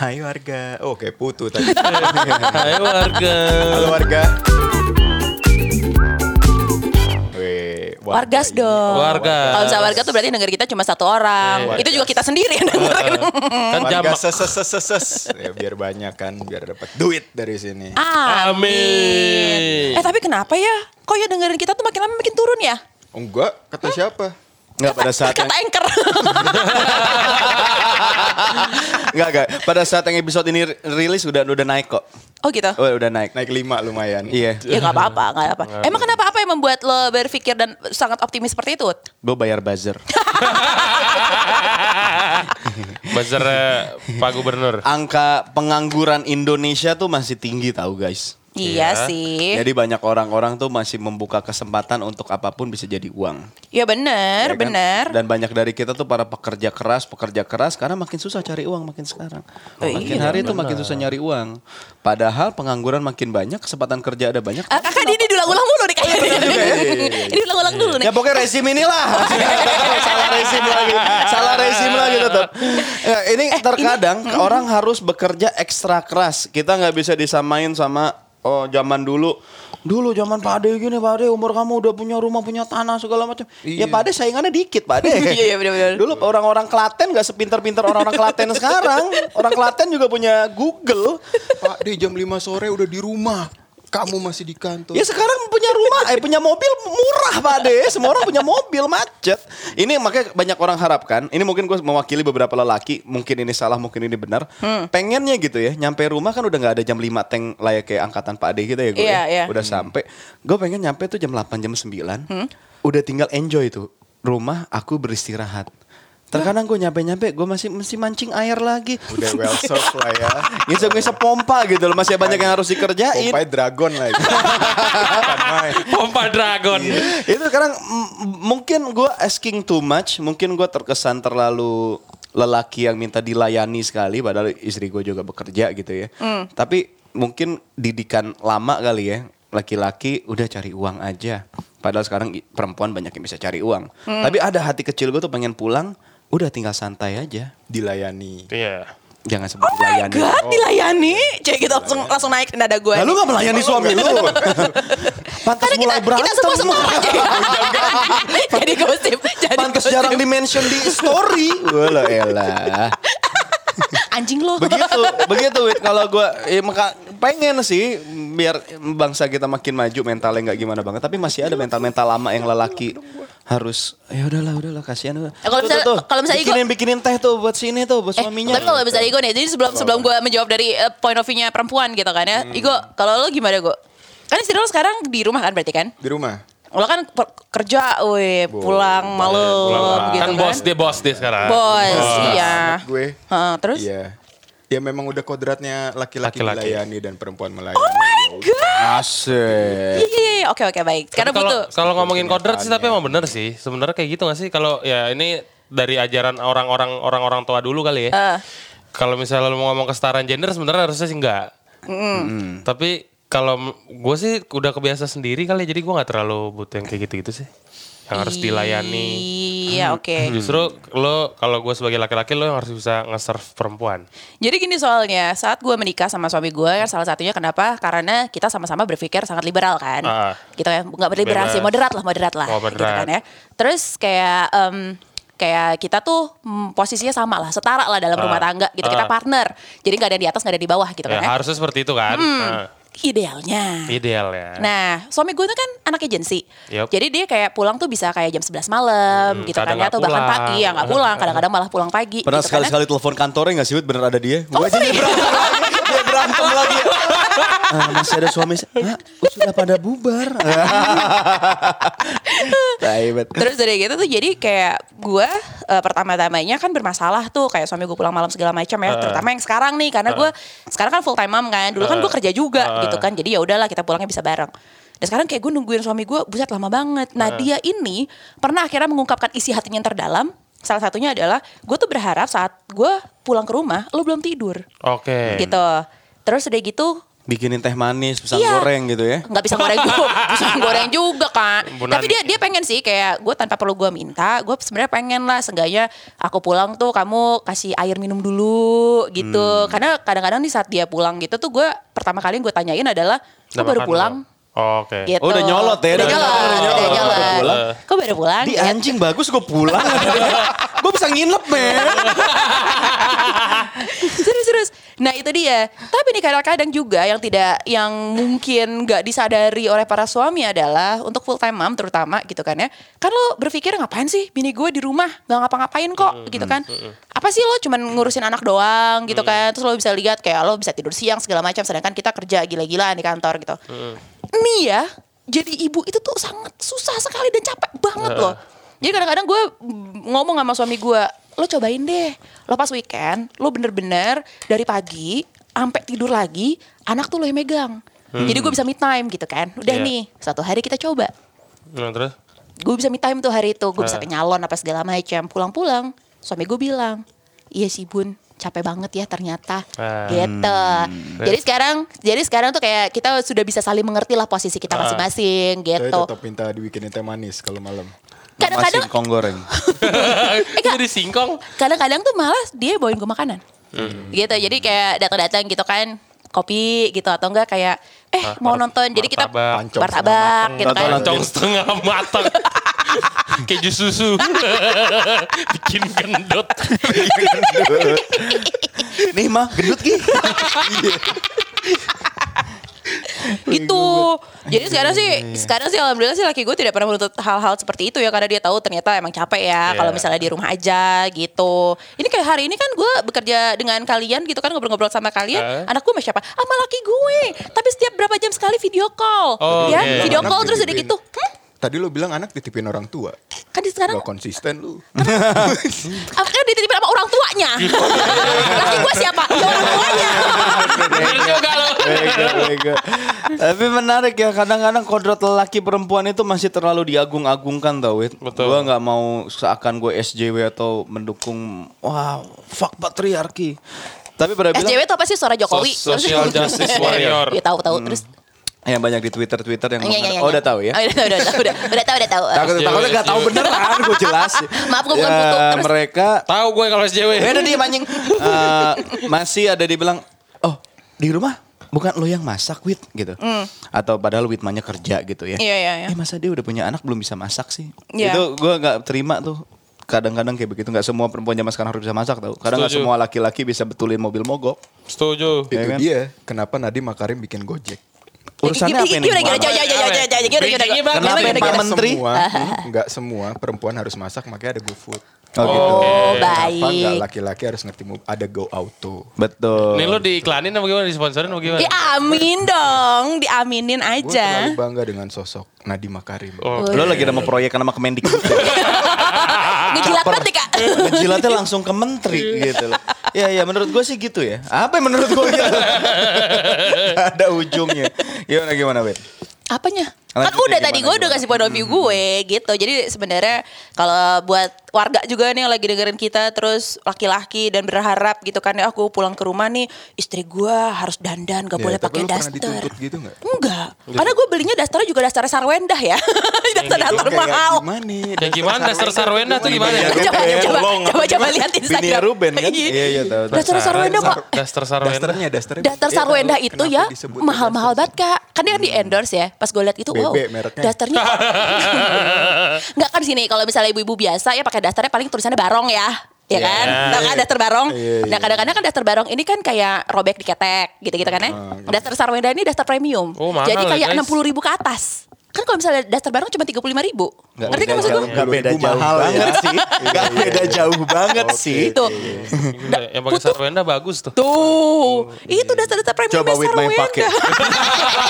Hai warga. Oke, putu tadi. Hai warga. Halo warga. Wargas dong. Warga. Kalau misalnya warga tuh berarti negara kita cuma satu orang. Itu juga kita sendiri yang dengerin. Kan jamak ya, biar banyak kan, biar dapat duit dari sini. Amin. Tapi kenapa ya? Kok ya dengerin kita tuh makin lama makin turun ya? Enggak, kata siapa? Enggak pada saat kata yang... anchor. Enggak. Pada saat yang episode ini rilis udah naik kok. Oh gitu? Oh, udah naik. Naik 5 lumayan. Iya. Ya gak apa-apa. Emang kenapa apa yang membuat lo berpikir dan sangat optimis seperti itu? Gue bayar buzzer. Buzzer Pak Gubernur. Angka pengangguran Indonesia tuh masih tinggi tahu guys. Iya sih. Jadi banyak orang-orang tuh masih membuka kesempatan untuk apapun bisa jadi uang. Iya benar, ya kan? Benar. Dan banyak dari kita tuh para pekerja keras karena makin susah cari uang makin sekarang. Makin hari tuh makin susah nyari uang. Padahal pengangguran makin banyak, kesempatan kerja ada banyak. Kakak ini diulang-ulang mulu nih kayaknya. Ini ulang-ulang dulu nih. Ya pokoknya rezim inilah. Salah rezim lagi tetap. Ya, ini terkadang orang harus bekerja ekstra keras. Kita enggak bisa disamain sama zaman dulu zaman Pak Ade gini, Pak Ade umur kamu udah punya rumah, punya tanah segala macam. Iya. Ya Pak Ade saingannya dikit Pak Ade. Iya benar-benar. Dulu orang-orang Klaten nggak sepinter-pinter orang-orang Klaten sekarang. Orang Klaten juga punya Google. Pak Ade jam 5 sore udah di rumah. Kamu masih di kantor. Ya sekarang punya rumah, punya mobil murah Pak Ade. Semua orang punya mobil macet. Ini makanya banyak orang harapkan. Ini mungkin gue mewakili beberapa lelaki. Mungkin ini salah, mungkin ini benar. Pengennya gitu ya. Nyampe rumah kan udah gak ada jam 5 teng layak kayak angkatan Pak Ade kita ya gue. Yeah. Udah sampai. Gue pengen nyampe tuh jam 8, jam 9. Udah tinggal enjoy tuh. Rumah aku beristirahat. Terkadang gue nyampe-nyampe, gue masih mancing air lagi. Udah well soft lah ya. Ngisep-ngisep pompa gitu loh, masih banyak yang harus dikerjain. Pompa dragon lah itu. Pompa dragon. Itu sekarang mungkin gue asking too much, mungkin gue terkesan terlalu lelaki yang minta dilayani sekali. Padahal istri gue juga bekerja gitu ya. Tapi mungkin didikan lama kali ya, laki-laki udah cari uang aja. Padahal sekarang perempuan banyak yang bisa cari uang. Tapi ada hati kecil gue tuh pengen pulang. Udah tinggal santai aja, dilayani. Iya. Yeah. Jangan sebut dilayani. Oh my God, dilayani. Cek gitu langsung naik nada gue. Lalu gak melayani suami lu. Pantas mulai berantem. Kita semua aja. Jadi gosip. Pantas jarang di-mention di story. Walah elah. Anjing lo. Begitu kalau gue pengen sih biar bangsa kita makin maju, mentalnya enggak gimana banget, tapi masih ada mental-mental lama yang lelaki harus ya udahlah kasihan. Kalau misalnya bikinin teh tuh buat sini tuh buat suaminya. Tapi kalau misalnya gue nih, jadi sebelum gue menjawab dari point of view-nya perempuan gitu kan ya. Igo, kalau lo gimana Go? Kan istri lo sekarang di rumah kan berarti kan? Di rumah. Lo kan kerja, pulang malam gitu kan. Bos dia sekarang. Bos. Iya. Gue. Terus? Iya. Ya memang udah kodratnya laki-laki melayani dan perempuan melayani. Oh my God. Asik. Iya, oke baik. Karena butuh. Kalau ngomongin kodrat sih tapi emang bener sih. Sebenarnya kayak gitu gak sih? Kalau ya ini dari ajaran orang-orang tua dulu kali ya. Kalau misalnya lo mau ngomong kesetaraan gender sebenarnya harusnya sih enggak. Tapi kalau gue sih udah kebiasa sendiri kali, jadi gue gak terlalu butuh yang kayak gitu-gitu sih. Yang harus dilayani. Iya oke. Justru lo kalau gue sebagai laki-laki lo yang harus bisa nge-serve perempuan. Jadi gini soalnya, saat gue menikah sama suami gue kan salah satunya kenapa? Karena kita sama-sama berpikir sangat liberal kan. Gitu ya, gak berliberal sih, moderat lah. Gitu kan ya. Terus kayak... Kayak kita tuh posisinya sama lah, setara lah dalam rumah tangga gitu. Kita partner, jadi gak ada di atas, gak ada di bawah gitu kan ya. Harusnya seperti itu kan. Ideal ya. Nah suami gue tuh kan anak agensi. Jadi dia kayak pulang tuh bisa kayak jam 11 malam gitu kan ya. Atau bahkan pagi, ya gak pulang, kadang-kadang malah pulang pagi. Pernah gitu sekali-sekali kan. Telepon kantornya gak sih bener ada dia. Gue aja berantem lagi. Masih ada suami, sudah pada bubar. Terus dari gitu tuh jadi kayak gue pertama-tamanya kan bermasalah tuh. Kayak suami gue pulang malam segala macam ya. Terutama yang sekarang nih karena gue sekarang kan full time mom kan. Dulu kan gue kerja juga gitu kan. Jadi ya udahlah kita pulangnya bisa bareng. Dan sekarang kayak gue nungguin suami gue buset lama banget. Nah dia ini pernah akhirnya mengungkapkan isi hatinya yang terdalam. Salah satunya adalah gue tuh berharap saat gue pulang ke rumah lo belum tidur. Oke. Gitu. Terus udah gitu Bikinin teh manis, pisang goreng gitu ya. Enggak pisang goreng juga, pisang goreng juga kan. Tapi dia pengen sih kayak gue tanpa perlu gue minta, gue sebenarnya pengen lah seenggaknya aku pulang tuh kamu kasih air minum dulu gitu. Karena kadang-kadang di saat dia pulang gitu tuh gue pertama kali gue tanyain adalah kok baru pulang? Oke. Gitu. Oh, udah nyolot ya. Udah nyolot. Kok baru pulang? Di anjing bagus gue pulang. Gue bisa nginep men. Serius. Nah itu dia. Tapi nih kadang-kadang juga yang mungkin gak disadari oleh para suami adalah untuk full time mom terutama gitu kan ya. Kan lo berpikir ngapain sih bini gue di rumah gak ngapa-ngapain kok gitu kan. Apa sih lo cuman ngurusin anak doang gitu kan. Terus lo bisa lihat kayak lo bisa tidur siang segala macam. Sedangkan kita kerja gila-gilaan di kantor gitu. Nih ya jadi ibu itu tuh sangat susah sekali dan capek banget loh. Jadi kadang-kadang gue ngomong sama suami gue, lo cobain deh, lo pas weekend, lo bener-bener dari pagi sampai tidur lagi, anak tuh lo yang megang. Jadi gue bisa me time gitu kan, udah nih, satu hari kita coba. Terus? Gue bisa me time tuh hari itu, gue bisa ke nyalon apa segala macam. Pulang-pulang, suami gue bilang, iya sih bun, capek banget ya ternyata gitu. Jadi sekarang tuh kayak kita sudah bisa saling mengerti lah posisi kita masing-masing gitu. Saya tetap minta di weekend teh manis kalau malam. Kadang-kadang singkong goreng. Jadi singkong. Kadang-kadang tuh malah dia bawain gue makanan. Gitu. Jadi kayak datang-datang gitu kan, kopi gitu atau enggak kayak mau nonton. Jadi kita martabak gitu kan. Pancong setengah matang. Keju susu. Bikin gendut. Nih mah gendut gitu. Gitu. Jadi sekarang sih alhamdulillah sih laki gue tidak pernah menuntut hal-hal seperti itu ya. Karena dia tahu ternyata emang capek ya kalau misalnya di rumah aja gitu. Ini kayak hari ini kan gue bekerja dengan kalian gitu kan, ngobrol-ngobrol sama kalian. Anak gue sama siapa? Sama laki gue. Tapi setiap berapa jam sekali video call. Video call terus udah gitu. Tadi lo bilang anak dititipin orang tua. Kan sekarang gak konsisten lu. Akhirnya dititipin sama orang tuanya. Laki gue siapa? Ya orang tuanya. Tapi menarik ya, kadang-kadang kodrat lelaki perempuan itu masih terlalu diagung-agungkan tau. Gue gak mau seakan gue SJW atau mendukung wah fuck patriarki. Tapi pada bilang SJW itu apa sih? Suara Jokowi. Social Justice Warrior. Ya tahu terus. Ya banyak di Twitter yang udah tahu ya. Udah tahu. Takutnya enggak tahu beneran gue jelas. Maaf gue bukan butuh terus. Mereka tahu gue kalau SJW. Beda dia anjing. Masih ada dibilang, "Oh, di rumah bukan lo yang masak Wit," gitu. Atau padahal Witmanya kerja gitu ya. Iya. Masa dia udah punya anak belum bisa masak sih? Yeah. Itu gue enggak terima tuh. Kadang-kadang kayak begitu, nggak semua perempuan zaman sekarang harus bisa masak tau. Kadang nggak semua laki-laki bisa betulin mobil mogok. Setuju. Itu dia. Kenapa Nadiem Makarim bikin Gojek? Urusannya apa ini? Gimana? Kenapa Pak Menteri? Enggak semua perempuan harus masak, makanya ada GoFood. Oh gitu. Baik. Kenapa enggak laki-laki harus ngerti ada Go Auto. Betul. Ini lo diiklanin apa gimana? Disponsorin apa gimana? Diamin dong, diaminin aja. Gue terlalu bangga dengan sosok Nadiem Makarim. Lo lagi ada mau proyek sama Kemendikbud. Ngejilat banget Kak. Ngejilatnya langsung ke menteri gitu loh. Ya menurut gue sih gitu ya. Apa yang menurut gue gitu? Ada ujungnya. Gimana Wit? Apanya? Kan udah tadi gue udah kasih point of view gue gitu. Jadi sebenarnya kalau buat warga juga nih yang lagi dengerin kita terus laki-laki dan berharap gitu kan ya aku pulang ke rumah nih istri gue harus dandan gak boleh pakai daster. Tapi lu pernah dituntut gitu gak? Enggak. Karena gue belinya dasternya juga daster Sarwendah ya. Daster mahal. Gimana daster Sarwendah tuh gimana? Coba lihat Instagram. Bini Ruben kan? Iya tahu. Daster Sarwendah kok. Daster Sarwendah itu ya mahal-mahal banget Kak. Kan dia di endorse ya. Pas gue lihat itu wow dasternya nggak kan sini kalau misalnya ibu-ibu biasa ya pakai dasternya paling tulisannya barong ya kan kan daster barong nah kadang-kadang kan daster barong ini kan kayak robek diketek gitu-gitu kan ya daster Sarwendah ini daster premium jadi kayak 60.000 ke atas. Kan kalau misalnya daster barong cuma 35.000. Ngerti kan maksud gue? Gak beda jauh banget sih. Gak beda jauh banget sih. Yang pakai Sarwendah bagus tuh. Itu daster premium Sarwendah. Coba Wit main pakai.